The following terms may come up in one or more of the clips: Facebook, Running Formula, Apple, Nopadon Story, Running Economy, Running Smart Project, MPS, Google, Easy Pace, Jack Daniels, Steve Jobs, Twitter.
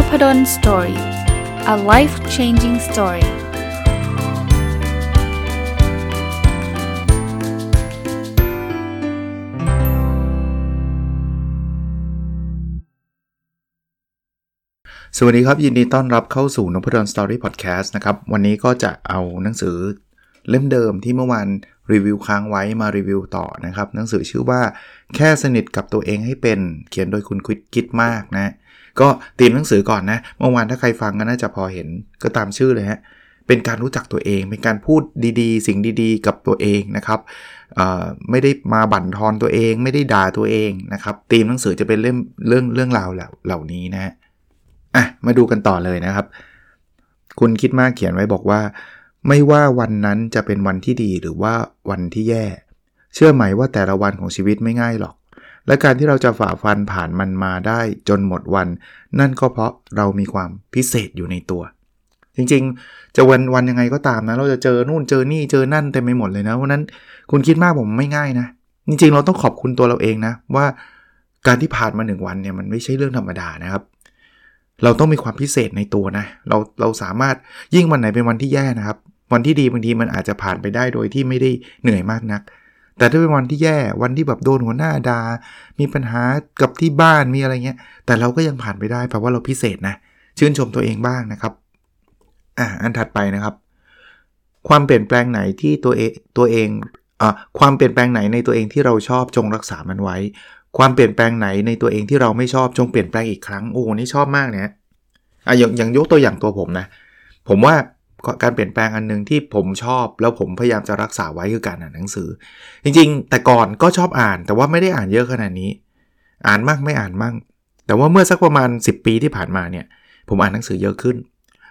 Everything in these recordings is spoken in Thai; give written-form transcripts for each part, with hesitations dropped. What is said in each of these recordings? Nopadon Story. A life-changing story.สวัสดีครับยินดีต้อนรับเข้าสู่ Nopadon Story Podcast นะครับวันนี้ก็จะเอาหนังสือเล่มเดิมที่เมื่อวานรีวิวค้างไว้มารีวิวต่อนะครับหนังสือชื่อว่าแค่สนิทกับตัวเองให้เป็นเขียนโดยคุณคิดมากนะก็ตีมหนังสือก่อนนะเมื่อวานถ้าใครฟังก็น่าจะพอเห็นก็ตามชื่อเลยฮะเป็นการรู้จักตัวเองเป็นการพูดดีๆสิ่งดีๆกับตัวเองนะครับไม่ได้มาบั่นทอนตัวเองไม่ได้ด่าตัวเองนะครับตีมหนังสือจะเป็นเรื่องราวเหล่านี้นะอ่ะมาดูกันต่อเลยนะครับคุณคิดมากเขียนไว้บอกว่าไม่ว่าวันนั้นจะเป็นวันที่ดีหรือว่าวันที่แย่เชื่อไหมว่าแต่ละวันของชีวิตไม่ง่ายหรอกและการที่เราจะฝ่าฟันผ่านมันมาได้จนหมดวันนั่นก็เพราะเรามีความพิเศษอยู่ในตัวจริงๆจะวันยังไงก็ตามนะเราจะเจอนู่นเจอนี่เจอนั่นเต็มไปหมดเลยนะเพราะนั้นคุณคิดมากผมไม่ง่ายนะจริงๆเราต้องขอบคุณตัวเราเองนะว่าการที่ผ่านมา1วันเนี่ยมันไม่ใช่เรื่องธรรมดานะครับเราต้องมีความพิเศษในตัวนะเราสามารถยิ่งวันไหนเป็นวันที่แย่นะครับวันที่ดีบางทีมันอาจจะผ่านไปได้โดยที่ไม่ได้เหนื่อยมากนักแต่ถ้าเป็นวันที่แย่วันที่แบบโดนหัวหน้าด่ามีปัญหากับที่บ้านมีอะไรเงี้ยแต่เราก็ยังผ่านไปได้แปลว่าเราพิเศษนะชื่นชมตัวเองบ้างนะครับอันถัดไปนะครับความเปลี่ยนแปลงไหนที่ความเปลี่ยนแปลงไหนในตัวเองที่เราชอบจงรักษามันไว้ความเปลี่ยนแปลงไหนในตัวเองที่เราไม่ชอบจงเปลี่ยนแปลงอีกครั้งโอ้นี่ชอบมากเนี่ยอย่างยกตัวอย่างตัวผมนะผมว่าการเปลี่ยนแปลงอันนึงที่ผมชอบแล้วผมพยายามจะรักษาไว้คือการอ่านหนังสือจริงๆแต่ก่อนก็ชอบอ่านแต่ว่าไม่ได้อ่านเยอะขนาดนี้อ่านมากไม่อ่านมั่งแต่ว่าเมื่อสักประมาณ10 ปีที่ผ่านมาเนี่ยผมอ่านหนังสือเยอะขึ้น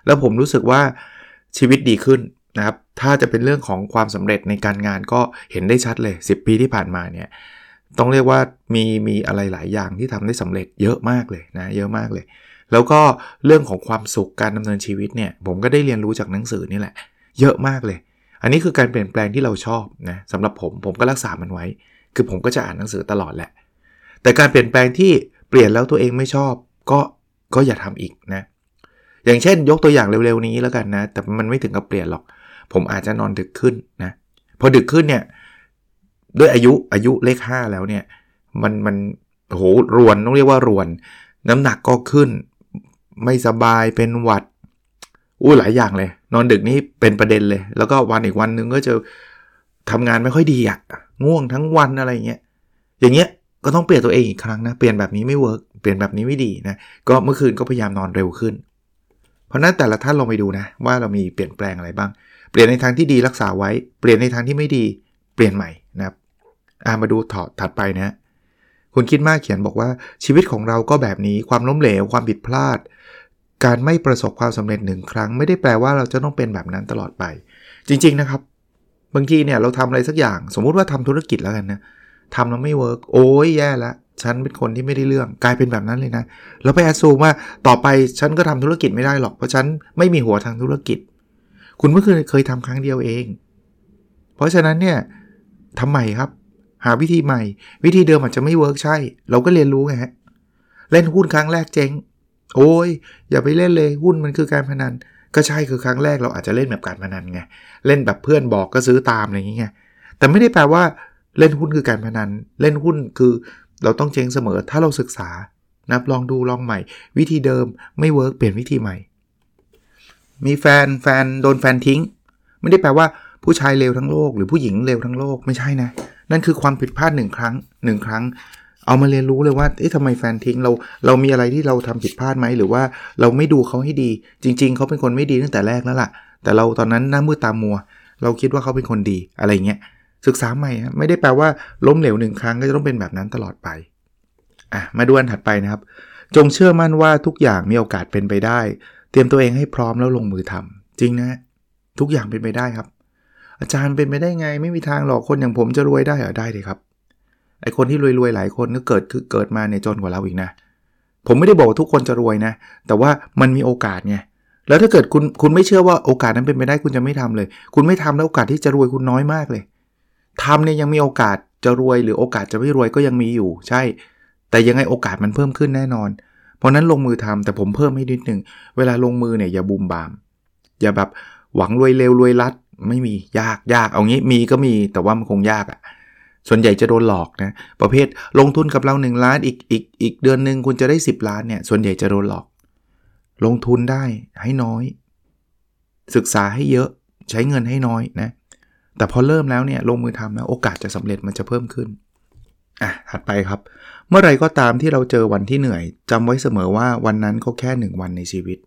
แล้วผมรู้สึกว่าชีวิตดีขึ้นนะครับถ้าจะเป็นเรื่องของความสำเร็จในการงานก็เห็นได้ชัดเลย10 ปีที่ผ่านมาเนี่ยต้องเรียกว่ามีอะไรหลายอย่างที่ทำได้สำเร็จเยอะมากเลยนะเยอะมากเลยแล้วก็เรื่องของความสุขการดำเนินชีวิตเนี่ยผมก็ได้เรียนรู้จากหนังสือนี่แหละเยอะมากเลยอันนี้คือการเปลี่ยนแปลงที่เราชอบนะสำหรับผมก็รักษามันไว้คือผมก็จะอ่านหนังสือตลอดแหละแต่การเปลี่ยนแปลงที่เปลี่ยนแล้วตัวเองไม่ชอบก็อย่าทำอีกนะอย่างเช่นยกตัวอย่างเร็วๆนี้แล้วกันนะแต่มันไม่ถึงกับเปลี่ยนหรอกผมอาจจะนอนดึกขึ้นนะพอดึกขึ้นเนี่ยด้วยอายุเลข5แล้วเนี่ยมันโหรวนต้องเรียกว่ารวนน้ำหนักก็ขึ้นไม่สบายเป็นหวัดหลายอย่างเลยนอนดึกนี่เป็นประเด็นเลยแล้วก็วันอีกวันนึงก็จะทำงานไม่ค่อยดีอ่ะง่วงทั้งวันอะไรเงี้ยอย่างเงี้ยก็ต้องเปลี่ยนตัวเองอีกครั้งนะเปลี่ยนแบบนี้ไม่เวิร์กเปลี่ยนแบบนี้ไม่ดีนะก็เมื่อคืนก็พยายามนอนเร็วขึ้นเพราะนั้นแต่ละท่านลองไปดูนะว่าเรามีเปลี่ยนแปลงอะไรบ้างเปลี่ยนในทางที่ดีรักษาไว้เปลี่ยนในทางที่ไม่ดีเปลี่ยนใหม่นะครับมาดูถัดไปนะคุณคิดมากเขียนบอกว่าชีวิตของเราก็แบบนี้ความล้มเหลวความผิดพลาดการไม่ประสบความสำเร็จ1ครั้งไม่ได้แปลว่าเราจะต้องเป็นแบบนั้นตลอดไปจริงๆนะครับบางทีเนี่ยเราทำอะไรสักอย่างสมมุติว่าทำธุรกิจแล้วกันนะทำแล้วไม่เวิร์กโอ้ยแย่ละฉันเป็นคนที่ไม่ได้เรื่องกลายเป็นแบบนั้นเลยนะแล้วไปแอสซูมว่าต่อไปฉันก็ทำธุรกิจไม่ได้หรอกเพราะฉันไม่มีหัวทางธุรกิจคุณเมื่อคืนเคยทำครั้งเดียวเองเพราะฉะนั้นเนี่ยทำใหม่ครับหาวิธีใหม่วิธีเดิมอาจจะไม่เวิร์กใช่เราก็เรียนรู้ไงฮะเล่นหุ้นครั้งแรกเจ๊งโอ้ยอย่าไปเล่นเลยหุ้นมันคือการพนันก็ใช่คือครั้งแรกเราอาจจะเล่นแบบการพนันไงเล่นแบบเพื่อนบอกก็ซื้อตามอะไรอย่างเงี้ยแต่ไม่ได้แปลว่าเล่นหุ้นคือการพนันเล่นหุ้นคือเราต้องเจ๊งเสมอถ้าเราศึกษานับลองดูลองใหม่วิธีเดิมไม่เวิร์กเปลี่ยนวิธีใหม่มีแฟนโดนแฟนทิ้งไม่ได้แปลว่าผู้ชายเลวทั้งโลกหรือผู้หญิงเลวทั้งโลกไม่ใช่นะนั่นคือความผิดพลาด1ครั้งเอามาเรียนรู้เลยว่าเอ๊ะทำไมแฟนทิ้งเรามีอะไรที่เราทำผิดพลาดไหมหรือว่าเราไม่ดูเขาให้ดีจริงๆเขาเป็นคนไม่ดีตั้งแต่แรกแล้วล่ะแต่เราตอนนั้นหน้ามืดตามัวเราคิดว่าเขาเป็นคนดีอะไรเงี้ยศึกษาใหม่ไม่ได้แปลว่าล้มเหลว1ครั้งก็จะต้องเป็นแบบนั้นตลอดไปมาดูอันถัดไปนะครับจงเชื่อมั่นว่าทุกอย่างมีโอกาสเป็นไปได้เตรียมตัวเองให้พร้อมแล้วลงมือทำจริงนะทุกอย่างเป็นไปได้ครับอาจารย์เป็นไปได้ไงไม่มีทางหรอกคนอย่างผมจะรวยได้เหรอได้เลยครับไอคนที่รวยๆหลายคนก็เกิดมาเนี่ยจนกว่าเราอีกนะผมไม่ได้บอกว่าทุกคนจะรวยนะแต่ว่ามันมีโอกาสไงแล้วถ้าเกิดคุณไม่เชื่อว่าโอกาสนั้นเป็นไปได้คุณจะไม่ทำเลยคุณไม่ทำแล้วโอกาสที่จะรวยคุณน้อยมากเลยทำเนี่ยยังมีโอกาสจะรวยหรือโอกาสจะไม่รวยก็ยังมีอยู่ใช่แต่ยังไงโอกาสมันเพิ่มขึ้นแน่นอนเพ วันนั้นลงมือทำแต่ผมเพิ่มให้นิดนึงเวลาลงมือเนี่ยอย่าบูมบามอย่าแบบหวังรวยเร็วรวยลัดไม่มียากเอางี้มีก็มีแต่ว่ามันคงยากอ่ะส่วนใหญ่จะโดนหลอกนะประเภทลงทุนกับเรา1ล้านอีกเดือนนึงคุณจะได้10ล้านเนี่ยส่วนใหญ่จะโดนหลอกลงทุนได้ให้น้อยศึกษาให้เยอะใช้เงินให้น้อยนะแต่พอเริ่มแล้วเนี่ยลงมือทำนะโอกาสจะสำเร็จมันจะเพิ่มขึ้นอ่ะถัดไปครับเมื่อไรก็ตามที่เราเจอวันที่เหนื่อยจำไว้เสมอว่าวันนั้นก็แค่1วันในชีวิต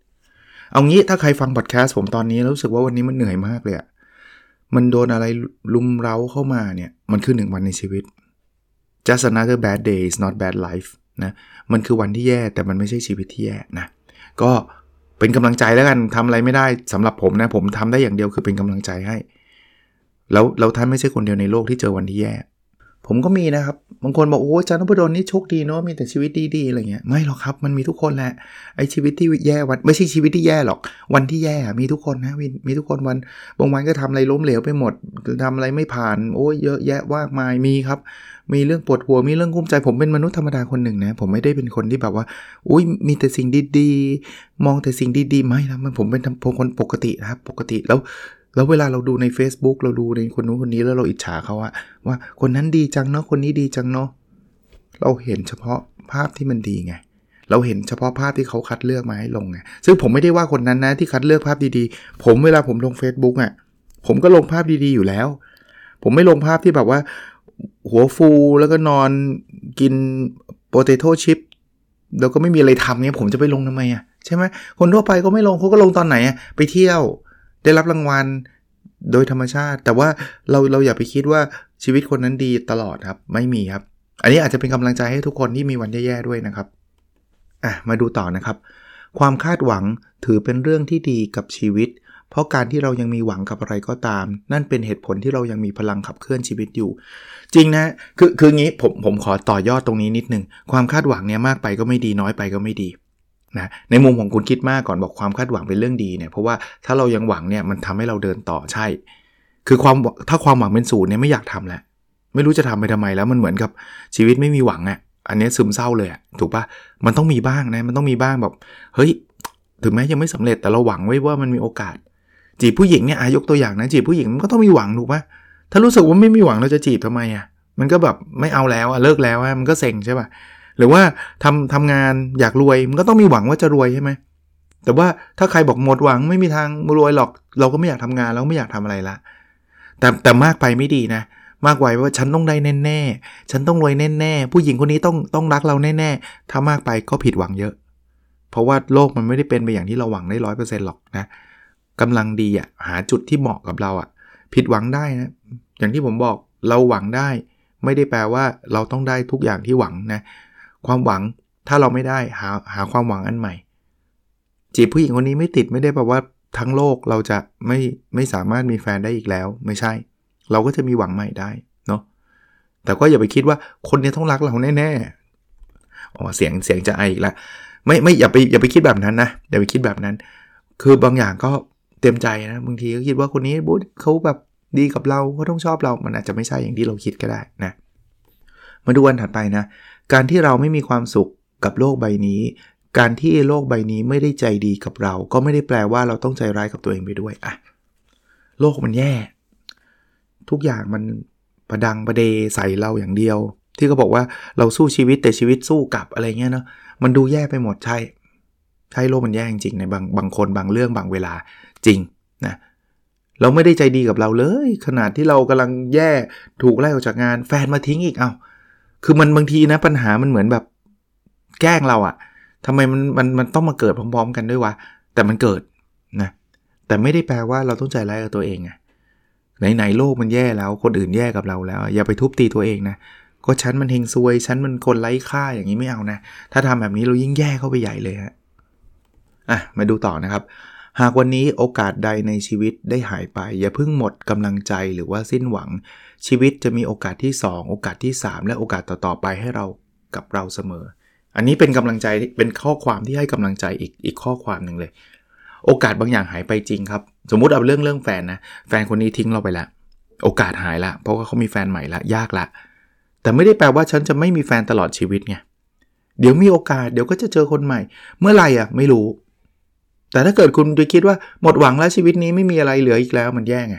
เอางี้ถ้าใครฟังพอดแคสต์ผมตอนนี้แล้วรู้สึกว่าวันนี้มันเหนื่อยมากเลยอ่ะมันโดนอะไรลุมเร้าเข้ามาเนี่ยมันคือ1วันในชีวิต Just another bad day is not bad life นะมันคือวันที่แย่แต่มันไม่ใช่ชีวิตที่แย่นะก็เป็นกำลังใจแล้วกันทำอะไรไม่ได้สำหรับผมนะผมทำได้อย่างเดียวคือเป็นกำลังใจให้แล้วท่านไม่ใช่คนเดียวในโลกที่เจอวันที่แย่ผมก็มีนะครับบางคนบอกโอ้อาจารย์นพดลนี่โชคดีเนาะมีแต่ชีวิตดีๆอะไรเงี้ยไม่หรอกครับมันมีทุกคนแหละไอ้ชีวิตที่แย่วันไม่ใช่ชีวิตที่แย่หรอกวันที่แย่มีทุกคนนะมีทุกคนวันบางวันก็ทำอะไรล้มเหลวไปหมดทำอะไรไม่ผ่านโอ้เยอะแยะมากมายมีครับมีเรื่องปวดหัวมีเรื่องกุ้มใจผมเป็นมนุษย์ธรรมดาคนหนึ่งนะผมไม่ได้เป็นคนที่แบบว่าอุ้ยมีแต่สิ่งดีๆมองแต่สิ่งดีๆไม่นะมันผมเป็นคนปกตินะครับปกติแล้วเวลาเราดูใน Facebook เราดูในคนนู้นคนนี้แล้วเราอิจฉาเขาอะว่าคนนั้นดีจังเนาะคนนี้ดีจังเนาะเราเห็นเฉพาะภาพที่มันดีไงเราเห็นเฉพาะภาพที่เขาคัดเลือกมาให้ลงไงซึ่งผมไม่ได้ว่าคนนั้นนะที่คัดเลือกภาพดีๆผมเวลาผมลง Facebook อะผมก็ลงภาพดีๆอยู่แล้วผมไม่ลงภาพที่แบบว่าหัวฟูแล้วก็นอนกินโปเตโต้ชิพแล้วก็ไม่มีอะไรทำเงี้ยผมจะไปลงทำไมอะใช่ไหมคนทั่วไปก็ไม่ลงเขาก็ลงตอนไหนอะไปเที่ยวได้รับรางวัลโดยธรรมชาติแต่ว่าเราอย่าไปคิดว่าชีวิตคนนั้นดีตลอดครับไม่มีครับอันนี้อาจจะเป็นกำลังใจให้ทุกคนที่มีวันแย่ๆด้วยนะครับมาดูต่อนะครับความคาดหวังถือเป็นเรื่องที่ดีกับชีวิตเพราะการที่เรายังมีหวังกับอะไรก็ตามนั่นเป็นเหตุผลที่เรายังมีพลังขับเคลื่อนชีวิตอยู่จริงนะคืองี้ผมขอต่อยอดตรงนี้นิดนึงความคาดหวังเนี่ยมากไปก็ไม่ดีน้อยไปก็ไม่ดีนะในมุมของคุณคิดมากก่อนบอกความคาดหวังเป็นเรื่องดีเนี่ยเพราะว่าถ้าเรายังหวังเนี่ยมันทำให้เราเดินต่อใช่คือความหวังเป็นศูนย์เนี่ยไม่อยากทำแล้วไม่รู้จะทำไปทำไมแล้วมันเหมือนกับชีวิตไม่มีหวังอ่ะอันนี้ซึมเศร้าเลยถูกปะมันต้องมีบ้างนะมันต้องมีบ้างแบบเฮ้ยถึงแม้ยังไม่สำเร็จแต่เราหวังไว้ว่ามันมีโอกาสจีบผู้หญิงเนี่ยยกตัวอย่างนะจีบผู้หญิงมันก็ต้องมีหวังถูกปะถ้ารู้สึกว่าไม่มีหวังเราจะจีบทำไมอ่ะมันก็แบบไม่เอาแล้วเลิกแล้วมันก็เซ็งใช่ปะหรือว่าทำงานอยากรวยมันก็ต้องมีหวังว่าจะรวยใช่ไหมแต่ว่าถ้าใครบอกหมดหวังไม่มีทางรวยหรอกเราก็ไม่อยากทำงานแล้วไม่อยากทำอะไรละแต่มากไปไม่ดีนะมากไปว่าฉันต้องได้แน่ๆฉันต้องรวยแน่ๆผู้หญิงคนนี้ต้องรักเราแน่ๆถ้ามากไปก็ผิดหวังเยอะเพราะว่าโลกมันไม่ได้เป็นไปอย่างที่เราหวังได้ 100% หรอกนะกำลังดีอ่ะหาจุดที่เหมาะกับเราอ่ะผิดหวังได้นะอย่างที่ผมบอกเราหวังได้ไม่ได้แปลว่าเราต้องได้ทุกอย่างที่หวังนะความหวังถ้าเราไม่ได้หาความหวังอันใหม่จีบผู้หญิงคนนี้ไม่ติดไม่ได้แปลว่าทั้งโลกเราจะไม่สามารถมีแฟนได้อีกแล้วไม่ใช่เราก็จะมีหวังใหม่ได้เนาะแต่ก็อย่าไปคิดว่าคนนี้ต้องรักเราแน่ๆเสียงจะไออีกละไม่อย่าไปคิดแบบนั้นนะอย่าไปคิดแบบนั้นคือบางอย่างก็เต็มใจนะบางทีก็คิดว่าคนนี้บุ๊ดเขาแบบดีกับเราเขาต้องชอบเรามันอาจจะไม่ใช่อย่างที่เราคิดก็ได้นะมาดูวันถัดไปนะการที่เราไม่มีความสุขกับโลกใบนี้การที่โลกใบนี้ไม่ได้ใจดีกับเราก็ไม่ได้แปลว่าเราต้องใจร้ายกับตัวเองไปด้วยอะโลกมันแย่ทุกอย่างมันประดังประเดใส่เราอย่างเดียวที่เขาบอกว่าเราสู้ชีวิตแต่ชีวิตสู้กลับอะไรเงี้ยเนาะมันดูแย่ไปหมดใช่โลกมันแย่จริงๆในบางคนบางเรื่องบางเวลาจริงนะเราไม่ได้ใจดีกับเราเลยขนาดที่เรากำลังแย่ถูกไล่ออกจากงานแฟนมาทิ้งอีกเอาคือมันบางทีนะปัญหามันเหมือนแบบแกล้งเราอะทำไมมันต้องมาเกิดพร้อมๆกันด้วยวะแต่มันเกิดนะแต่ไม่ได้แปลว่าเราต้องใจร้ายกับตัวเองไงไหนๆโลกมันแย่แล้วคนอื่นแย่กับเราแล้วอย่าไปทุบตีตัวเองนะก็ฉันมันเฮงซวยฉันมันคนไร้ค่าอย่างนี้ไม่เอานะถ้าทำแบบนี้เรายิ่งแย่เข้าไปใหญ่เลยฮะมาดูต่อนะครับหากวันนี้โอกาสใดในชีวิตได้หายไปอย่าเพิ่งหมดกำลังใจหรือว่าสิ้นหวังชีวิตจะมีโอกาสที่2โอกาสที่3และโอกาสต่อๆไปให้เรากับเราเสมออันนี้เป็นกำลังใจเป็นข้อความที่ให้กำลังใจอีกข้อความนึงเลยโอกาสบางอย่างหายไปจริงครับสมมุติเอาเรื่องแฟนนะแฟนคนนี้ทิ้งเราไปละโอกาสหายละเพราะว่าเขามีแฟนใหม่ละยากละแต่ไม่ได้แปลว่าฉันจะไม่มีแฟนตลอดชีวิตไง เดี๋ยวมีโอกาสเดี๋ยวก็จะเจอคนใหม่เมื่อไหร่อ่ะไม่รู้แต่ถ้าเกิดคุณไปคิดว่าหมดหวังแล้วชีวิตนี้ไม่มีอะไรเหลืออีกแล้วมันแย่ไง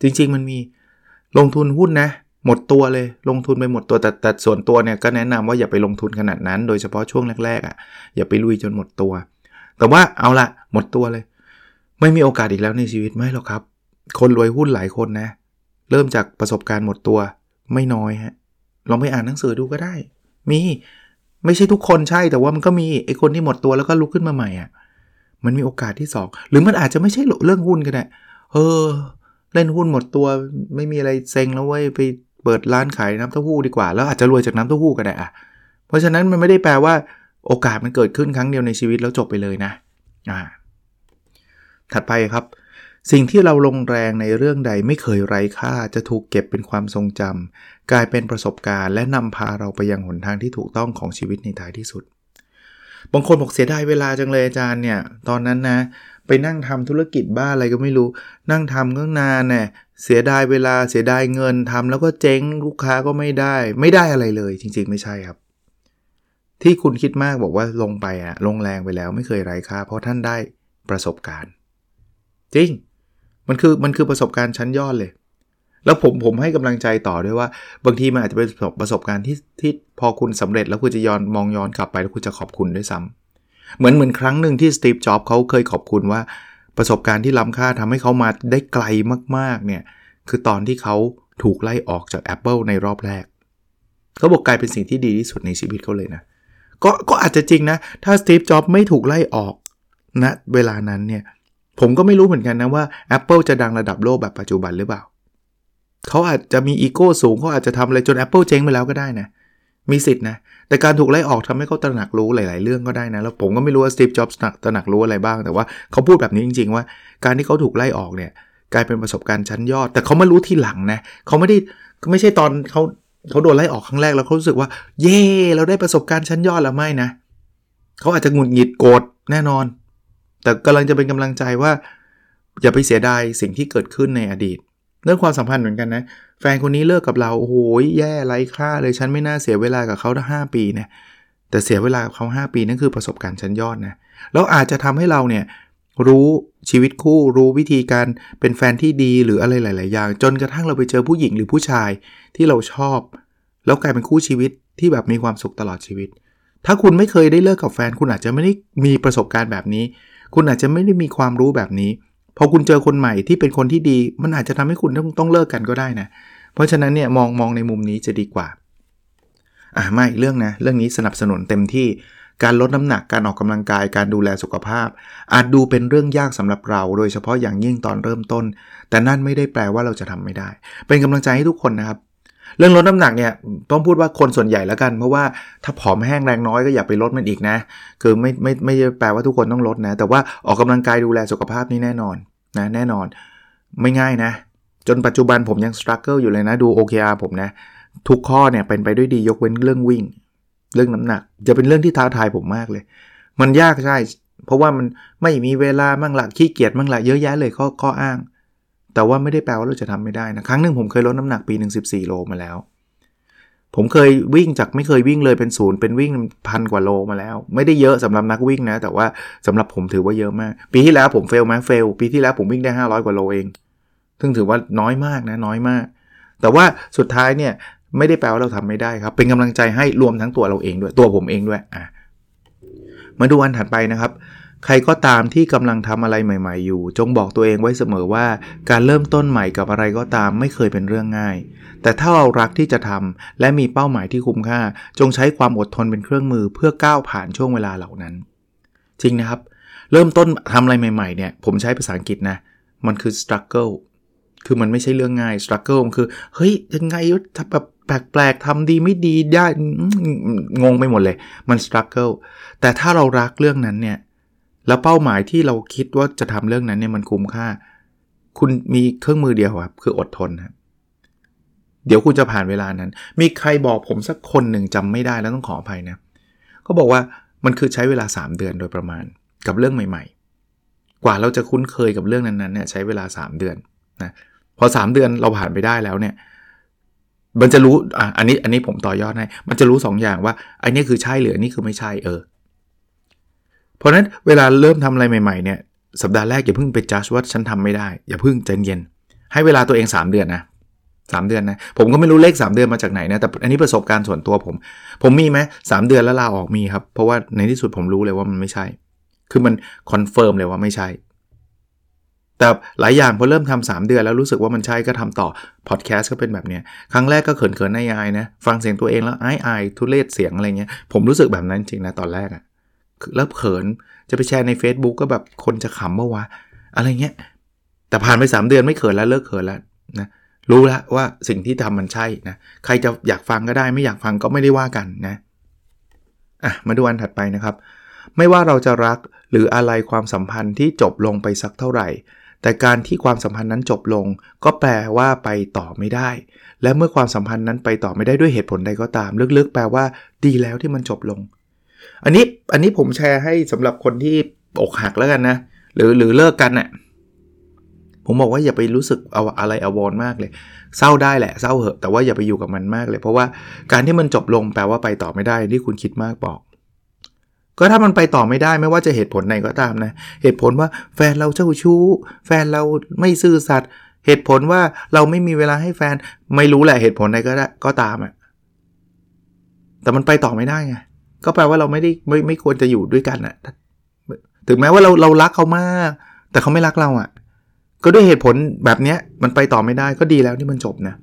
จริงๆมันมีลงทุนหุ้นนะหมดตัวเลยลงทุนไปหมดตัวแต่ส่วนตัวเนี่ยก็แนะนำว่าอย่าไปลงทุนขนาดนั้นโดยเฉพาะช่วงแรกๆอ่ะอย่าไปลุยจนหมดตัวแต่ว่าเอาละหมดตัวเลยไม่มีโอกาสอีกแล้วในชีวิตไม่หรอกครับคนรวยหุ้นหลายคนนะเริ่มจากประสบการณ์หมดตัวไม่น้อยฮะลองไปอ่านหนังสือดูก็ได้มีไม่ใช่ทุกคนใช่แต่ว่ามันก็มีไอ้คนที่หมดตัวแล้วก็ลุกขึ้นมาใหม่อ่ะมันมีโอกาสที่สองหรือมันอาจจะไม่ใช่เรื่องหุ้นก็ได้เล่นหุ้นหมดตัวไม่มีอะไรเซ็งแล้วเว้ยไปเปิดร้านขายน้ำเต้าหู้ดีกว่าแล้วอาจจะรวยจากน้ำเต้าหู้ก็ได้อ่ะเพราะฉะนั้นมันไม่ได้แปลว่าโอกาสมันเกิดขึ้นครั้งเดียวในชีวิตแล้วจบไปเลยนะถัดไปครับสิ่งที่เราลงแรงในเรื่องใดไม่เคยไร้ค่าจะถูกเก็บเป็นความทรงจำกลายเป็นประสบการณ์และนำพาเราไปยังหนทางที่ถูกต้องของชีวิตในท้ายที่สุดบางคนบอกเสียดายเวลาจังเลยอาจารย์เนี่ยตอนนั้นนะไปนั่งทำธุรกิจบ้าอะไรก็ไม่รู้นั่งทำก็นานแน่เสียดายเวลาเสียดายเงินทำแล้วก็เจ๊งลูกค้าก็ไม่ได้อะไรเลยจริงๆไม่ใช่ครับที่คุณคิดมากบอกว่าลงไปอะลงแรงไปแล้วไม่เคยไร้ค่าเพราะท่านได้ประสบการณ์จริงมันคือประสบการณ์ชั้นยอดเลยแล้วผมให้กำลังใจต่อด้วยว่าบางทีมันอาจจะเป็นประสบการณ์ที่พอคุณสำเร็จแล้วคุณจะย้อนกลับไปแล้วคุณจะขอบคุณด้วยซ้ำเหมือนครั้งหนึ่งที่ Steve Jobs เขาเคยขอบคุณว่าประสบการณ์ที่ล้ำค่าทำให้เขามาได้ไกลมากๆเนี่ยคือตอนที่เขาถูกไล่ออกจาก Apple ในรอบแรกเขาบอกกลายเป็นสิ่งที่ดีที่สุดในชีวิตเขาเลยนะก็อาจจะจริงนะถ้า Steve Jobs ไม่ถูกไล่ออกณเวลานั้นเนี่ยผมก็ไม่รู้เหมือนกันนะว่า Apple จะดังระดับโลกแบบปัจจุบันหรือเปล่าเขาอาจจะมีอีโก้สูงเขาอาจจะทำอะไรจน Apple เจ๊งไปแล้วก็ได้นะมีสิทธิ์นะแต่การถูกไล่ออกทำให้เขาตระหนักรู้หลายๆเรื่องก็ได้นะแล้วผมก็ไม่รู้ว่า Steve Jobs ตระหนักรู้อะไรบ้างแต่ว่าเขาพูดแบบนี้จริงๆว่าการที่เขาถูกไล่ออกเนี่ยกลายเป็นประสบการณ์ชั้นยอดแต่เขาไม่รู้ทีหลังนะเขาไม่ใช่ตอนเขาโดนไล่ออกครั้งแรกแล้วเขารู้สึกว่าเย่เราได้ประสบการณ์ชั้นยอดแล้วไม่นะเขาอาจจะหงุดหงิดโกรธแน่นอนแต่กำลังจะเป็นกำลังใจว่าอย่าไปเสียดายสิ่งที่เกิดขึ้นในอดีตเรื่องความสัมพันธ์เหมือนกันนะแฟนคนนี้เลิกกับเราโอ้โหแย่ไร้ค่าเลยฉันไม่น่าเสียเวลากับเขาตั้ง5ปีนะแต่เสียเวลากับเขา5ปีนั่นคือประสบการณ์ชั้นยอดนะแล้วอาจจะทำให้เราเนี่ยรู้ชีวิตคู่รู้วิธีการเป็นแฟนที่ดีหรืออะไรหลายๆอย่างจนกระทั่งเราไปเจอผู้หญิงหรือผู้ชายที่เราชอบแล้วกลายเป็นคู่ชีวิตที่แบบมีความสุขตลอดชีวิตถ้าคุณไม่เคยได้เลิกกับแฟนคุณอาจจะไม่ได้มีประสบการณ์แบบนี้คุณอาจจะไม่ได้มีความรู้แบบนี้พอคุณเจอคนใหม่ที่เป็นคนที่ดีมันอาจจะทำให้คุณต้องเลิกกันก็ได้นะเพราะฉะนั้นเนี่ยมองในมุมนี้จะดีกว่ามาอีกเรื่องนะเรื่องนี้สนับสนุนเต็มที่การลดน้ำหนักการออกกำลังกายการดูแลสุขภาพอาจดูเป็นเรื่องยากสำหรับเราโดยเฉพาะอย่างยิ่งตอนเริ่มต้นแต่นั่นไม่ได้แปลว่าเราจะทำไม่ได้เป็นกำลังใจให้ทุกคนนะครับเรื่องลดน้ำหนักเนี่ยต้องพูดว่าคนส่วนใหญ่แล้วกันเพราะว่าถ้าผอมแห้งแรงน้อยก็อย่าไปลดมันอีกนะคือไม่แปลว่าทุกคนต้องลดนะแต่ว่าออกกำลังกายดูแลสุขภาพนี่แน่นอนไม่ง่ายนะจนปัจจุบันผมยังสตรักเกิลอยู่เลยนะดู OKR ผมนะทุกข้อเนี่ยเป็นไปด้วยดียกเว้นเรื่องวิ่งเรื่องน้ำหนักจะเป็นเรื่องที่ท้าทายผมมากเลยมันยากใช่เพราะว่ามันไม่มีเวลามั่งละขี้เกียจมั่งละเยอะแยะเลยข้ออ้างแต่ว่าไม่ได้แปลว่าเราจะทำไม่ได้นะครั้งหนึ่งผมเคยลดน้ำหนักปีหนึ่ง14 โลมาแล้วผมเคยวิ่งจากไม่เคยวิ่งเลยเป็นศูนย์เป็นวิ่ง1,000 กว่าโลมาแล้วไม่ได้เยอะสำหรับนักวิ่งนะแต่ว่าสำหรับผมถือว่าเยอะมากปีที่แล้วผมเฟลปีที่แล้วผมวิ่งได้500 กว่าโลเองซึ่งถือว่าน้อยมากนะน้อยมากแต่ว่าสุดท้ายเนี่ยไม่ได้แปลว่าเราทำไม่ได้ครับเป็นกำลังใจให้รวมทั้งตัวเราเองด้วยตัวผมเองด้วยมาดูอันถัดไปนะครับใครก็ตามที่กำลังทำอะไรใหม่ๆอยู่จงบอกตัวเองไว้เสมอว่าการเริ่มต้นใหม่กับอะไรก็ตามไม่เคยเป็นเรื่องง่ายแต่ถ้าเรารักที่จะทำและมีเป้าหมายที่คุ้มค่าจงใช้ความอดทนเป็นเครื่องมือเพื่อก้าวผ่านช่วงเวลาเหล่านั้นจริงนะครับเริ่มต้นทำอะไรใหม่ๆเนี่ยผมใช้ภาษาอังกฤษนะมันคือ struggle คือมันไม่ใช่เรื่องง่าย struggle มันคือเฮ้ยยังไงแบบแปลกๆทำดีไม่ดีได้งงไปหมดเลยมัน struggle แต่ถ้าเรารักเรื่องนั้นเนี่ยแล้วเป้าหมายที่เราคิดว่าจะทำเรื่องนั้นเนี่ยมันคุ้มค่าคุณมีเครื่องมือเดียวครับคืออดทนนะเดี๋ยวคุณจะผ่านเวลานั้นมีใครบอกผมสักคนหนึ่งจำไม่ได้แล้วต้องขออภัยนะก็บอกว่ามันคือใช้เวลา3 เดือนโดยประมาณกับเรื่องใหม่ๆกว่าเราจะคุ้นเคยกับเรื่องนั้นๆเนี่ยใช้เวลา3 เดือนนะพอ3 เดือนเราผ่านไปได้แล้วเนี่ย มันจะรู้อันนี้ผมต่อยอดให้มันจะรู้2 อย่างว่าไอ้นี่คือใช่หรืออันนี้คือไม่ใช่เพราะนั้นเวลาเริ่มทำอะไรใหม่ๆเนี่ยสัปดาห์แรกอย่าเพิ่งไปจัดว่าฉันทำไม่ได้อย่าเพิ่งใจเย็นให้เวลาตัวเอง3 เดือนนะผมก็ไม่รู้เลข3เดือนมาจากไหนนะแต่อันนี้ประสบการณ์ส่วนตัวผมมีไหม3เดือนแล้วลาออกมีครับเพราะว่าในที่สุดผมรู้เลยว่ามันไม่ใช่คือมันคอนเฟิร์มเลยว่าไม่ใช่แต่หลายอย่างพอเริ่มทำ3 เดือนแล้วรู้สึกว่ามันใช่ก็ทำต่อพอดแคสต์ก็เป็นแบบนี้ครั้งแรกก็เขินๆอายๆนะฟังเสียงตัวเองแล้วอายทุเรศเสียงอะไรเงี้ยผมรู้สึกแบบนั้นจริงนะตอนแรกอะแล้วเขินจะไปแชร์ใน Facebook ก็แบบคนจะขำเมื่อวะอะไรเงี้ยแต่ผ่านไป3เดือนไม่เขินแล้วเลิกเขินแล้วนะรู้แล้วว่าสิ่งที่ทำมันใช่นะใครจะอยากฟังก็ได้ไม่อยากฟังก็ไม่ได้ว่ากันนะมาดูอันถัดไปนะครับไม่ว่าเราจะรักหรืออะไรความสัมพันธ์ที่จบลงไปสักเท่าไหร่แต่การที่ความสัมพันธ์นั้นจบลงก็แปลว่าไปต่อไม่ได้และเมื่อความสัมพันธ์นั้นไปต่อไม่ได้ด้วยเหตุผลใดก็ตามลึกๆแปลว่าดีแล้วที่มันจบลงอันนี้ผมแชร์ให้สำหรับคนที่อกหักแล้วกันนะหรือเลิกกันน่ะผมบอกว่าอย่าไปรู้สึกเอาอะไรอาวรมากเลยเศร้าได้แหละเศร้าเหอะแต่ว่าอย่าไปอยู่กับมันมากเลยเพราะว่าการที่มันจบลงแปลว่าไปต่อไม่ได้ที่คุณคิดมากบอกก็ถ้ามันไปต่อไม่ได้ไม่ว่าจะเหตุผลไหนก็ตามนะเหตุผลว่าแฟนเราเจ้าชู้แฟนเราไม่ซื่อสัตย์เหตุผลว่าเราไม่มีเวลาให้แฟนไม่รู้แหละเหตุผลไหนก็ได้ก็ตามอ่ะแต่มันไปต่อไม่ได้ไงก็แปลว่าเราไม่ได้ไม่ควรจะอยู่ด้วยกันอ่ะถึงแม้ว่าเรารักเขามากแต่เขาไม่รักเราอ่ะก็ด้วยเหตุผลแบบนี้มันไปต่อไม่ได้ก็ดีแล้วที่มันจบนะ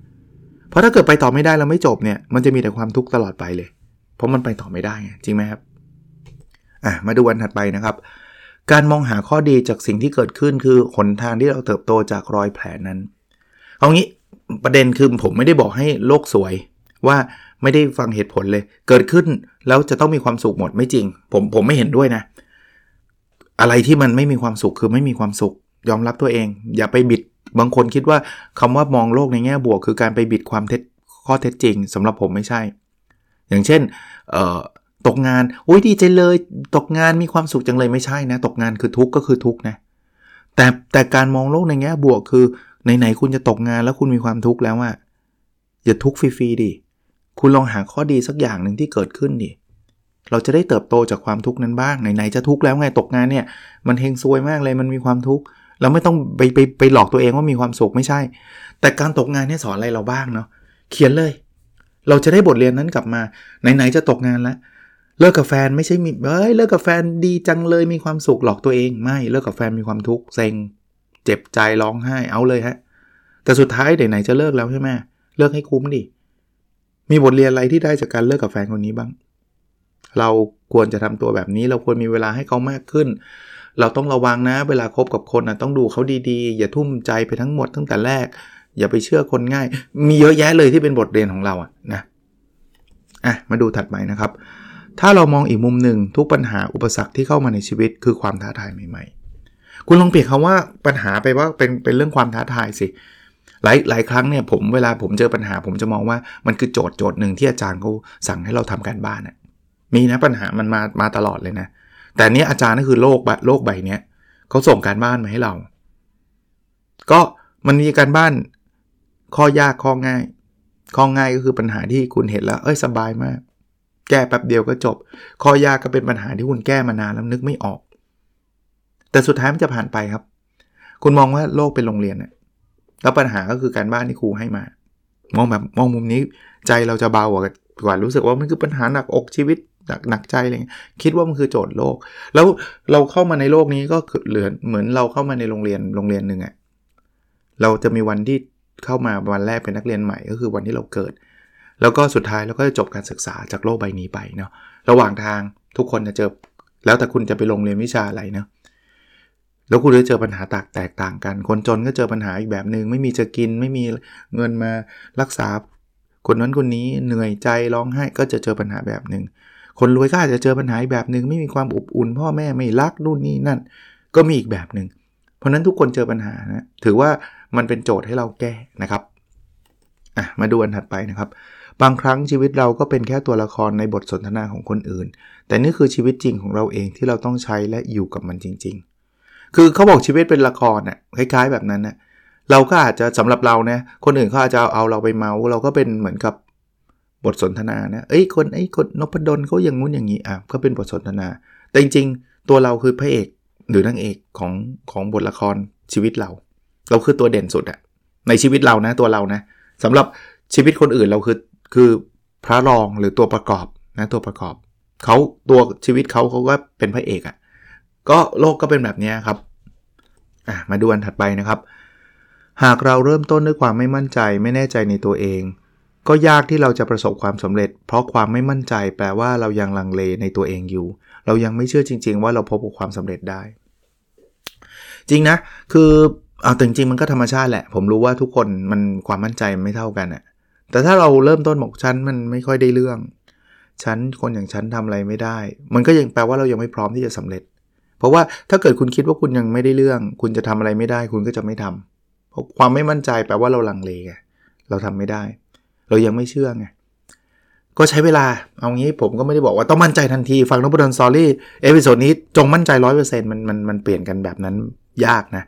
เพราะถ้าเกิดไปต่อไม่ได้แล้วไม่จบเนี่ยมันจะมีแต่ความทุกข์ตลอดไปเลยเพราะมันไปต่อไม่ได้ไงจริงไหมครับมาดูวันถัดไปนะครับการมองหาข้อดีจากสิ่งที่เกิดขึ้นคือหนทางที่เราเติบโตจากรอยแผลนั้นเอางี้ประเด็นคือผมไม่ได้บอกให้โลกสวยว่าไม่ได้ฟังเหตุผลเลยเกิดขึ้นแล้วจะต้องมีความสุขหมดไม่จริงผมไม่เห็นด้วยนะอะไรที่มันไม่มีความสุขคือไม่มีความสุขยอมรับตัวเองอย่าไปบิดบางคนคิดว่าคำว่ามองโลกในแง่บวกคือการไปบิดความข้อเท็จจริงสำหรับผมไม่ใช่อย่างเช่นตกงานโอ้ยดีใจเลยตกงานมีความสุขจังเลยไม่ใช่นะตกงานคือทุกข์ก็คือทุกข์นะแต่การมองโลกในแง่บวกคือไหนๆคุณจะตกงานแล้วคุณมีความทุกข์แล้วอะอย่าทุกข์ฟรีๆดิคุณลองหาข้อดีสักอย่างนึงที่เกิดขึ้นดิเราจะได้เติบโตจากความทุกข์นั้นบ้างไหนๆจะทุกข์แล้วไงตกงานเนี่ยมันเฮงซวยมากเลยมันมีความทุกข์เราไม่ต้องไปหลอกตัวเองว่ามีความสุขไม่ใช่แต่การตกงานเนี่ยสอนอะไรเราบ้างเนาะเขียนเลยเราจะได้บทเรียนนั้นกลับมาไหนๆจะตกงานแล้วเลิกกับแฟนไม่ใช่มีเลิกกับแฟนดีจังเลยมีความสุขหลอกตัวเองไม่เลิกกับแฟนมีความทุกข์เซ็งเจ็บใจร้องไห้เอาเลยฮะแต่สุดท้ายไหนๆจะเลิกแล้วใช่ไหมเลิกให้คุ้มดิมีบทเรียนอะไรที่ได้จากการเลิกกับแฟนคนนี้บ้างเราควรจะทำตัวแบบนี้เราควรมีเวลาให้เขามากขึ้นเราต้องระวังนะเวลาคบกับคนนะต้องดูเขาดีๆอย่าทุ่มใจไปทั้งหมดตั้งแต่แรกอย่าไปเชื่อคนง่ายมีเยอะแยะเลยที่เป็นบทเรียนของเราอะนะมาดูถัดไปนะครับถ้าเรามองอีกมุมหนึ่งทุกปัญหาอุปสรรคที่เข้ามาในชีวิตคือความท้าทายใหม่ๆคุณลองเปลี่ยนคำว่าปัญหาไปว่าเป็นเรื่องความท้าทายสิหลายครั้งเนี่ยผมเวลาผมเจอปัญหาผมจะมองว่ามันคือโจทย์หนึ่งที่อาจารย์เขาสั่งให้เราทำการบ้านน่ะมีนะปัญหามันมาตลอดเลยนะแต่เนี้ยอาจารย์นั่นคือโลกใบเนี้ยเขาส่งการบ้านมาให้เราก็มันมีการบ้านข้อยากข้อง่ายก็คือปัญหาที่คุณเห็นแล้วสบายมากแก้แป๊บเดียวก็จบข้อยากก็เป็นปัญหาที่คุณแก้มานานแล้วนึกไม่ออกแต่สุดท้ายมันจะผ่านไปครับคุณมองว่าโลกเป็นโรงเรียนน่ะแล้วปัญหาก็คือการบ้านที่ครูให้มามองแบบมองมุมนี้ใจเราจะเบากว่ารู้สึกว่ามันคือปัญหาหนักอกชีวิตหนักใจอะไรเงี้ยคิดว่ามันคือโจทย์โลกแล้วเราเข้ามาในโลกนี้ก็เหมือนเราเข้ามาในโรงเรียนหนึ่งอะเราจะมีวันที่เข้ามาวันแรกเป็นนักเรียนใหม่ก็คือวันที่เราเกิดแล้วก็สุดท้ายเราก็จะจบการศึกษาจากโลกใบนี้ไปเนาะระหว่างทางทุกคนจะเจอแล้วแต่คุณจะไปลงเรียนวิชาอะไรเนาะแล้วคุณจะเจอปัญหาแตกต่างกันคนจนก็เจอปัญหาอีกแบบนึงไม่มีจะกินไม่มีเงินมารักษาคนนั้นคนนี้เหนื่อยใจร้องไห้ก็จะเจอปัญหาแบบนึงคนรวยก็อาจจะเจอปัญหาแบบนึงไม่มีความอบอุ่นพ่อแม่ไม่รักนู่นนี่นั่นก็มีอีกแบบนึงเพราะนั้นทุกคนเจอปัญหานะถือว่ามันเป็นโจทย์ให้เราแก้นะครับมาดูอันถัดไปนะครับบางครั้งชีวิตเราก็เป็นแค่ตัวละครในบทสนทนาของคนอื่นแต่นี่คือชีวิตจริงของเราเองที่เราต้องใช้และอยู่กับมันจริงๆคือเขาบอกชีวิตเป็นละครน่ะคล้ายๆแบบนั้นนะ เราก็อาจจะสำหรับเรานะคนอื่นเขาอาจจะเอาเราไปเมาเราก็เป็นเหมือนกับบทสนทนานะเอ้ยคนไอ้คนนพดลเขาอย่างงู้นอย่างนี้อ่ะก็เป็นบทสนทนาแต่จริงๆตัวเราคือพระเอกหรือนางเอกของบทละครชีวิตเราคือตัวเด่นสุดอะในชีวิตเรานะตัวเรานะสำหรับชีวิตคนอื่นเราคือพระรองหรือตัวประกอบนะตัวประกอบเขาตัวชีวิตเขาก็เป็นพระเอกอะก็โลกก็เป็นแบบนี้ครับมาดูอันถัดไปนะครับหากเราเริ่มต้นด้วยความไม่มั่นใจไม่แน่ใจในตัวเองก็ยากที่เราจะประสบความสำเร็จเพราะความไม่มั่นใจแปลว่าเรายังลังเลในตัวเองอยู่เรายังไม่เชื่อจริงๆว่าเราพบกับความสำเร็จได้จริงนะคือเอาจริงๆมันก็ธรรมชาติแหละผมรู้ว่าทุกคนมันความมั่นใจไม่เท่ากันอะแต่ถ้าเราเริ่มต้นบอกฉันมันไม่ค่อยได้เรื่องฉันคนอย่างฉันทำอะไรไม่ได้มันก็ยังแปลว่าเรายังไม่พร้อมที่จะสำเร็จเพราะว่าถ้าเกิดคุณคิดว่าคุณยังไม่ได้เรื่องคุณจะทำอะไรไม่ได้คุณก็จะไม่ทำเพราะความไม่มั่นใจแปลว่าเราลังเลไงเราทำไม่ได้เรายังไม่เชื่อไงก็ใช้เวลาเอางี้ผมก็ไม่ได้บอกว่าต้องมั่นใจทันทีฟังNopadon Storyเอพิโซดนี้จงมั่นใจ 100% มันเปลี่ยนกันแบบนั้นยากนะ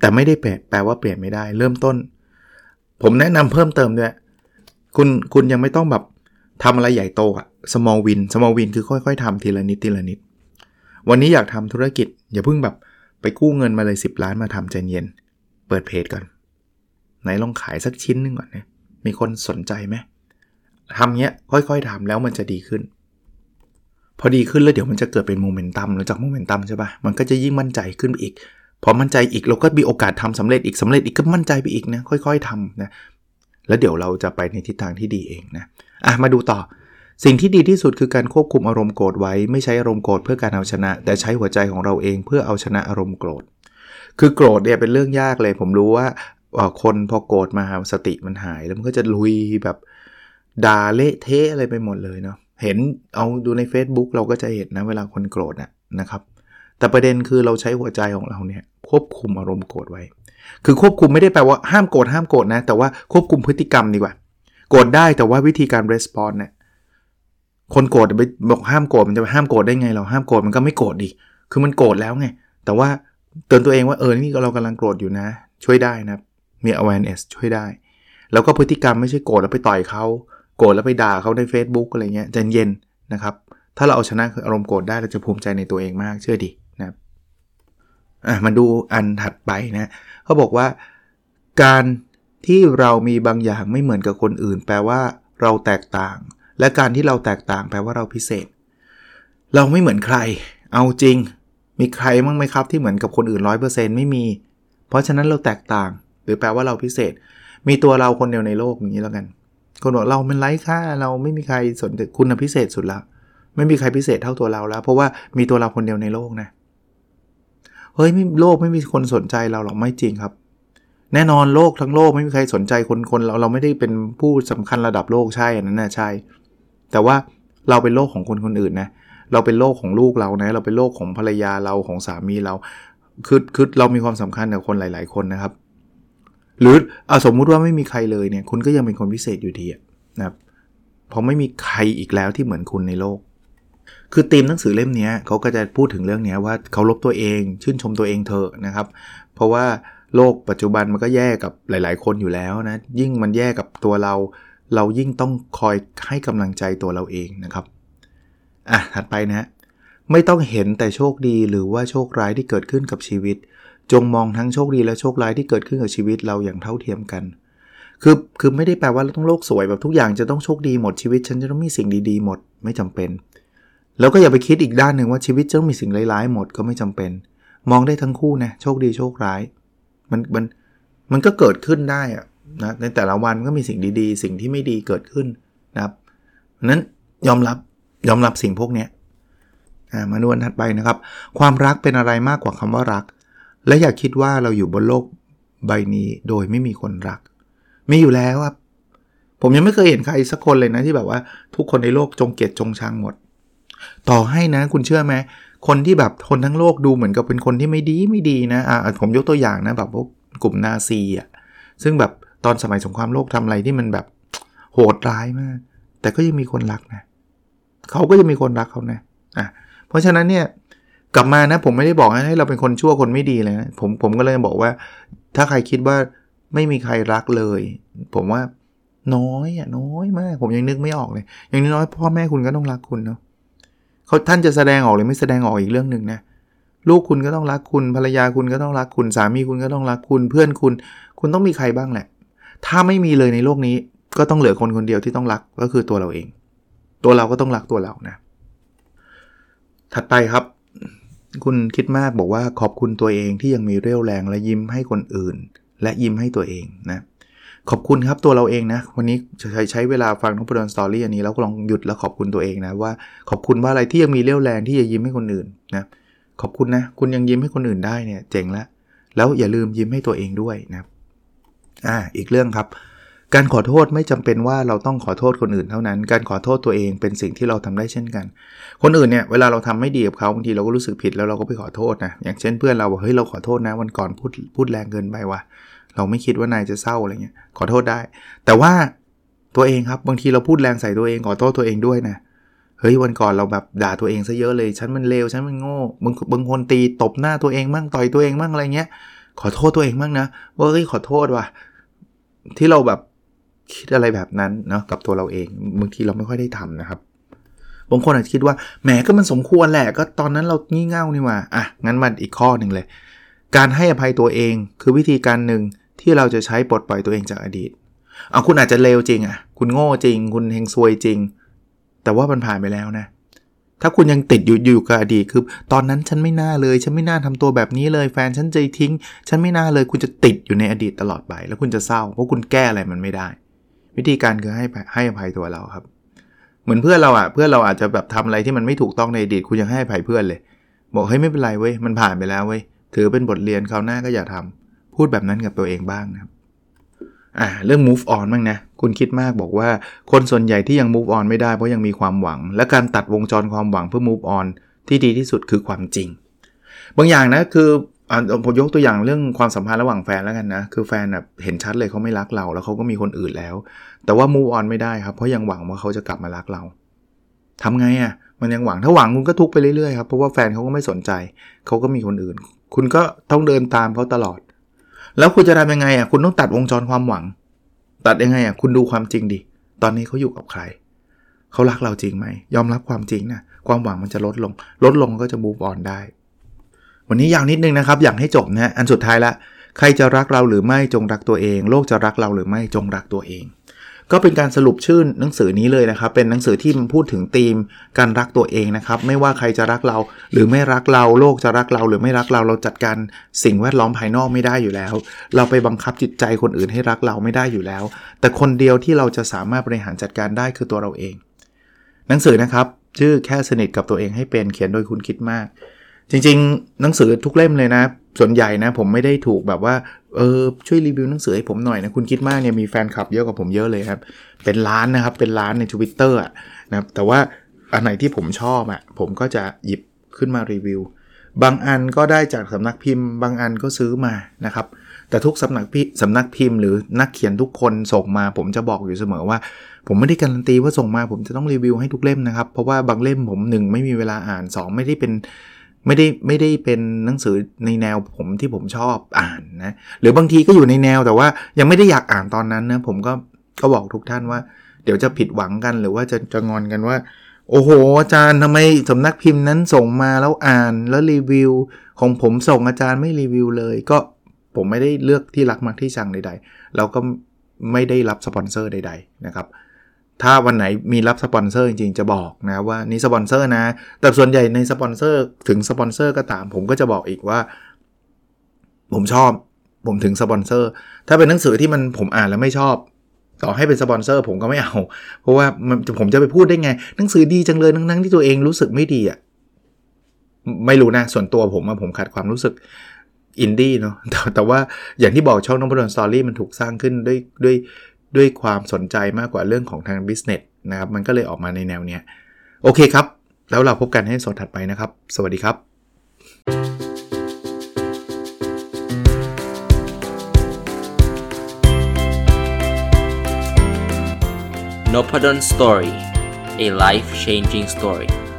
แต่ไม่ได้แปลว่าเปลี่ยนไม่ได้เริ่มต้นผมแนะนำเพิ่มเติมด้วยคุณยังไม่ต้องแบบทำอะไรใหญ่โตอะ small win คือค่อยๆทำทีละนิดวันนี้อยากทำธุรกิจอย่าเพิ่งแบบไปกู้เงินมาเลย10ล้านมาทำใจเย็นเปิดเพจก่อนไหนลองขายสักชิ้นนึงก่อนนะมีคนสนใจไหมทำเงี้ยค่อยๆทำแล้วมันจะดีขึ้นพอดีขึ้นแล้วเดี๋ยวมันจะเกิดเป็นโมเมนตัมแล้วจากโมเมนตัมใช่ป่ะมันก็จะยิ่งมั่นใจขึ้นอีกพอมั่นใจอีกเราก็มีโอกาสทำสำเร็จอีกก็มั่นใจไปอีกนะค่อยๆทำนะแล้วเดี๋ยวเราจะไปในทิศทางที่ดีเองนะมาดูต่อสิ่งที่ดีที่สุดคือการควบคุมอารมณ์โกรธไว้ไม่ใช้อารมณ์โกรธเพื่อการเอาชนะแต่ใช้หัวใจของเราเองเพื่อเอาชนะอารมณ์โกรธคือโกรธเนี่ยเป็นเรื่องยากเลยผมรู้ว่าคนพอโกรธมาสติมันหายแล้วมันก็จะลุยแบบด่าเละเทะอะไรไปหมดเลยเนาะเห็นเอาดูใน Facebook เราก็จะเห็นนะเวลาคนโกรธนะครับแต่ประเด็นคือเราใช้หัวใจของเราเนี่ยควบคุมอารมณ์โกรธไว้คือควบคุมไม่ได้แปลว่าห้ามโกรธนะแต่ว่าควบคุมพฤติกรรมดีกว่าโกรธได้แต่ว่าวิธีการรีสปอนส์เนี่ยคนโกรธไปบอกห้ามโกรธมันจะไปห้ามโกรธได้ไงเราห้ามโกรธมันก็ไม่โกรธดิคือมันโกรธแล้วไงแต่ว่าเตือนตัวเองว่านี่เรากำลังโกรธอยู่นะช่วยได้นะมี awareness ช่วยได้แล้วก็พฤติกรรมไม่ใช่โกรธแล้วไปต่อยเขาโกรธแล้วไปด่าเขาใน Facebook อะไรเงี้ยใจเย็นนะครับถ้าเราเอาชนะอารมณ์โกรธได้เราจะภูมิใจในตัวเองมากเชื่อดินะมาดูอันถัดไปนะเขาบอกว่าการที่เรามีบางอย่างไม่เหมือนกับคนอื่นแปลว่าเราแตกต่างและการที่เราแตกต่างแปลว่าเราพิเศษเราไม่เหมือนใครเอาจริงมีใครบ้างไหมครับที่เหมือนกับคนอื่น 100% ไม่มีเพราะฉะนั้นเราแตกต่างหรือแปลว่าเราพิเศษมีตัวเราคนเดียวในโลกอย่างนี้แล้วกันคนบอกเรามันไร้ค่าเราไม่มีใครสนใจคุณน่ะพิเศษสุดแล้วไม่มีใครพิเศษเท่าตัวเราแล้วเพราะว่ามีตัวเราคนเดียวในโลกนะเฮ้ยโลกไม่มีคนสนใจเราหรอกไม่จริงครับแน่นอนโลกทั้งโลกไม่มีใครสนใจคนเราไม่ได้เป็นผู้สำคัญระดับโลกใช่อันนั้นน่ะใช่แต่ว่าเราเป็นโลกของคนอื่นนะเราเป็นโลกของลูกเรานะเราเป็นโลกของภรรยาเราของสามีเราคือเรามีความสำคัญกับคนหลายๆคนนะครับหรือเอาสมมุติว่าไม่มีใครเลยเนี่ยคุณก็ยังเป็นคนพิเศษอยู่ดีนะครับเพราะไม่มีใครอีกแล้วที่เหมือนคุณในโลกคือธีมหนังสือเล่มนี้เขาก็จะพูดถึงเรื่องนี้ว่าเคารพตัวเองชื่นชมตัวเองเถอะนะครับเพราะว่าโลกปัจจุบันมันก็แย่กับหลายๆคนอยู่แล้วนะยิ่งมันแย่กับตัวเรายิ่งต้องคอยให้กำลังใจตัวเราเองนะครับถัดไปนะไม่ต้องเห็นแต่โชคดีหรือว่าโชคร้ายที่เกิดขึ้นกับชีวิตจงมองทั้งโชคดีและโชคร้ายที่เกิดขึ้นกับชีวิตเราอย่างเท่าเทียมกันคือไม่ได้แปลว่าเราต้องโลกสวยแบบทุกอย่างจะต้องโชคดีหมดชีวิตฉันจะต้องมีสิ่งดีๆหมดไม่จำเป็นแล้วก็อย่าไปคิดอีกด้านหนึ่งว่าชีวิตจะต้องมีสิ่งร้ายๆหมดก็ไม่จำเป็นมองได้ทั้งคู่นะโชคดีโชคร้ายมันก็เกิดขึ้นได้นะในแต่ละวันก็มีสิ่งดีๆสิ่งที่ไม่ดีเกิดขึ้นนะครับนั้นยอมรับสิ่งพวกนี้มาดูอันถัดไปนะครับความรักเป็นอะไรมากกว่าคำว่ารักและอย่าคิดว่าเราอยู่บนโลกใบนี้โดยไม่มีคนรักมีอยู่แล้วครับผมยังไม่เคยเห็นใครสักคนเลยนะที่แบบว่าทุกคนในโลกจงเกลียดจงชังหมดต่อให้นะคุณเชื่อไหมคนที่แบบคนทั้งโลกดูเหมือนกับเป็นคนที่ไม่ดีนะผมยกตัวอย่างนะแบบพวกกลุ่มนาซีซึ่งแบบตอนสมัยสงครามโลกทำอะไรที่มันแบบโหดร้ายมากแต่ก็ยังมีคนรักนะเขาก็จะมีคนรักเขานะเพราะฉะนั้นเนี่ยกลับมานะผมไม่ได้บอกให้เราเป็นคนชั่วคนไม่ดีเลยนะผมก็เลยบอกว่าถ้าใครคิดว่า ไม่มีใครรักเลยผมว่าน้อยมากผมยังนึกไม่ออกเลยอย่างน้อยพ่อแม่คุณก็ต้องรักคุณเนาะเขาท่านจะแสดงออกหรือไม่แสดงออกอีกเรื่องนึงนะลูกคุณก็ต้องรักคุณภรรยาคุณก็ต้องรักคุณสามีคุณก็ต้องรักคุณเพื่อนคุณต้องมีใครบ้างแหละถ้าไม่มีเลยในโลกนี้ก็ต้องเหลือคนคนเดียวที่ต้องรักก็คือตัวเราเองตัวเราก็ต้องรักตัวเรานะถัดไปครับคุณคิดมากบอกว่าขอบคุณตัวเองที่ยังมีเรี่ยวแรงและยิ้มให้คนอื่นและยิ้มให้ตัวเองนะขอบคุณครับตัวเราเองนะวันนี้ใช้เวลาฟัง Nopadon Story อันนี้แล้วลองหยุดแล้วขอบคุณตัวเองนะว่าขอบคุณว่าอะไรที่ยังมีเรี่ยวแรงที่จะยิ้มให้คนอื่นนะขอบคุณนะคุณยังยิ้มให้คนอื่นได้เนี่ยเจ๋งแล้วอย่าลืมยิ้มให้ตัวเองด้วยนะอีกเรื่องครับการขอโทษไม่จำเป็นว่าเราต้องขอโทษคนอื่นเท่านั้นการขอโทษตัวเองเป็นสิ่งที่เราทำได้เช่นกันคนอื่นเนี่ยเวลาเราทำไม่ดีกับเขาบางทีเราก็รู้สึกผิดแล้วเราก็ไปขอโทษนะอย่างเช่นเพื่อนเราบอกเฮ้ยเราขอโทษนะวันก่อนพูดแรงเกินไปว่ะเราไม่คิดว่านายจะเศร้าอะไรเงี้ยขอโทษได้แต่ว่าตัวเองครับบางทีเราพูดแรงใส่ตัวเองขอโทษตัวเองด้วยนะเฮ้ยวันก่อนเราแบบด่าตัวเองซะเยอะเลยฉันมันเลวฉันมันโง่บางคนตีตบหน้าตัวเองมั่งต่อยตัวเองมั่งอะไรเงี้ยขอโทษตัวเองมั่งนะว่าเฮ้ยขอโทษว่ะที่เราแบบคิดอะไรแบบนั้นเนาะกับตัวเราเองบางทีเราไม่ค่อยได้ทำนะครับบางคนอาจจะคิดว่าแหมก็มันสมควรแหละก็ตอนนั้นเรางี่เง่านี่ว่างั้นมาอีกข้อหนึ่งเลยการให้อภัยตัวเองคือวิธีการหนึ่งที่เราจะใช้ปลดปล่อยตัวเองจากอดีตคุณอาจจะเลวจริงคุณโง่จริงคุณเฮงซวยจริงแต่ว่ามันผ่านไปแล้วนะถ้าคุณยังติดอยู่กับอดีตคือตอนนั้นฉันไม่น่าเลยฉันไม่น่าทำตัวแบบนี้เลยแฟนฉันใจทิ้งฉันไม่น่าเลยคุณจะติดอยู่ในอดีตตลอดไปแล้วคุณจะเศร้าเพราะคุณแก้อะไรมันไม่ได้วิธีการคือให้อภัยตัวเราครับเหมือนเพื่อนเราอาจจะแบบทำอะไรที่มันไม่ถูกต้องในอดีตคุณยังให้อภัยเพื่อนเลยบอกเฮ้ยไม่เป็นไรเว้ยมันผ่านไปแล้วเว้ยถือเป็นบทเรียนคราวหน้าก็อย่าทำพูดแบบนั้นกับตัวเองบ้างนะครับเรื่อง move on บ้างนะคุณคิดมากบอกว่าคนส่วนใหญ่ที่ยัง move on ไม่ได้เพราะยังมีความหวังและการตัดวงจรความหวังเพื่อ move on ที่ดีที่สุดคือความจริงบางอย่างนะคือผมยกตัวอย่างเรื่องความสัมพันธ์ระหว่างแฟนแล้วกันนะคือแฟนเห็นชัดเลยเขาไม่รักเราแล้วเขาก็มีคนอื่นแล้วแต่ว่า move on ไม่ได้ครับเพราะยังหวังว่าเขาจะกลับมารักเราทำไงมันยังหวังถ้าหวังคุณก็ทุกข์ไปเรื่อยๆครับเพราะว่าแฟนเขาก็ไม่สนใจเขาก็มีคนอื่นคุณก็ต้องเดินตามเขาตลอดแล้วคุณจะทำยังไงคุณต้องตัดวงจรความหวังตัดยังไงคุณดูความจริงดิตอนนี้เขาอยู่กับใครเขารักเราจริงไหมยอมรับความจริงนะความหวังมันจะลดลงก็จะ move on ได้วันนี้ยาวนิดนึงนะครับอยากให้จบนะอันสุดท้ายละใครจะรักเราหรือไม่จงรักตัวเองโลกจะรักเราหรือไม่จงรักตัวเองก็เป็นการสรุปชื่อหนังสือนี้เลยนะครับเป็นหนังสือที่มันพูดถึงธีมการรักตัวเองนะครับไม่ว่าใครจะรักเราหรือไม่รักเราโลกจะรักเราหรือไม่รักเราเราจัดการสิ่งแวดล้อมภายนอกไม่ได้อยู่แล้วเราไปบังคับจิตใจคนอื่นให้รักเราไม่ได้อยู่แล้วแต่คนเดียวที่เราจะสามารถบริหารจัดการได้คือตัวเราเองหนังสือนะครับชื่อแค่สนิทกับตัวเองให้เป็นเขียนโดยคุณคิดมากจริงๆหนังสือทุกเล่มเลยนะส่วนใหญ่นะผมไม่ได้ถูกแบบว่าช่วยรีวิวหนังสือให้ผมหน่อยนะคุณคิดมากเนี่ยมีแฟนคลับเยอะกว่าผมเยอะเลยครับเป็นล้านนะครับเป็นล้านใน Twitter นะครับแต่ว่าอันไหนที่ผมชอบผมก็จะหยิบขึ้นมารีวิวบางอันก็ได้จากสำนักพิมพ์บางอันก็ซื้อมานะครับแต่ทุกสำนักพิมพ์หรือนักเขียนทุกคนส่งมาผมจะบอกอยู่เสมอว่าผมไม่ได้การันตีว่าส่งมาผมจะต้องรีวิวให้ทุกเล่มนะครับเพราะว่าบางเล่มผม1ไม่มีเวลาอ่าน2ไม่ได้เป็นหนังสือในแนวผมที่ผมชอบอ่านนะหรือบางทีก็อยู่ในแนวแต่ว่ายังไม่ได้อยากอ่านตอนนั้นนะผมก็บอกทุกท่านว่าเดี๋ยวจะผิดหวังกันหรือว่าจะงอนกันว่าโอ้โหอาจารย์ทำไมสำนักพิมพ์นั้นส่งมาแล้วอ่านแล้วรีวิวของผมส่งอาจารย์ไม่รีวิวเลยก็ผมไม่ได้เลือกที่รักมักที่ชังใดๆเราก็ไม่ได้รับสปอนเซอร์ใดๆนะครับถ้าวันไหนมีรับสปอนเซอร์จริงๆจะบอกนะว่านี่สปอนเซอร์นะแต่ส่วนใหญ่ในสปอนเซอร์ถึงสปอนเซอร์ก็ตามผมก็จะบอกอีกว่าผมชอบผมถึงสปอนเซอร์ถ้าเป็นหนังสือที่มันผมอ่านแล้วไม่ชอบต่อให้เป็นสปอนเซอร์ผมก็ไม่เอาเพราะว่าผมจะไปพูดได้ไงหนังสือดีจังเลยทั้งๆที่ตัวเองรู้สึกไม่ดีไม่รู้นะส่วนตัวผมขาดความรู้สึกอินดี้เนาะแต่ว่าอย่างที่บอกช่อง Nopadon Story มันถูกสร้างขึ้นด้วยความสนใจมากกว่าเรื่องของทางบิสเนสนะครับมันก็เลยออกมาในแนวเนี้ยโอเคครับแล้วเราพบกันในตอนถัดไปนะครับสวัสดีครับ Nopadon Story a life changing story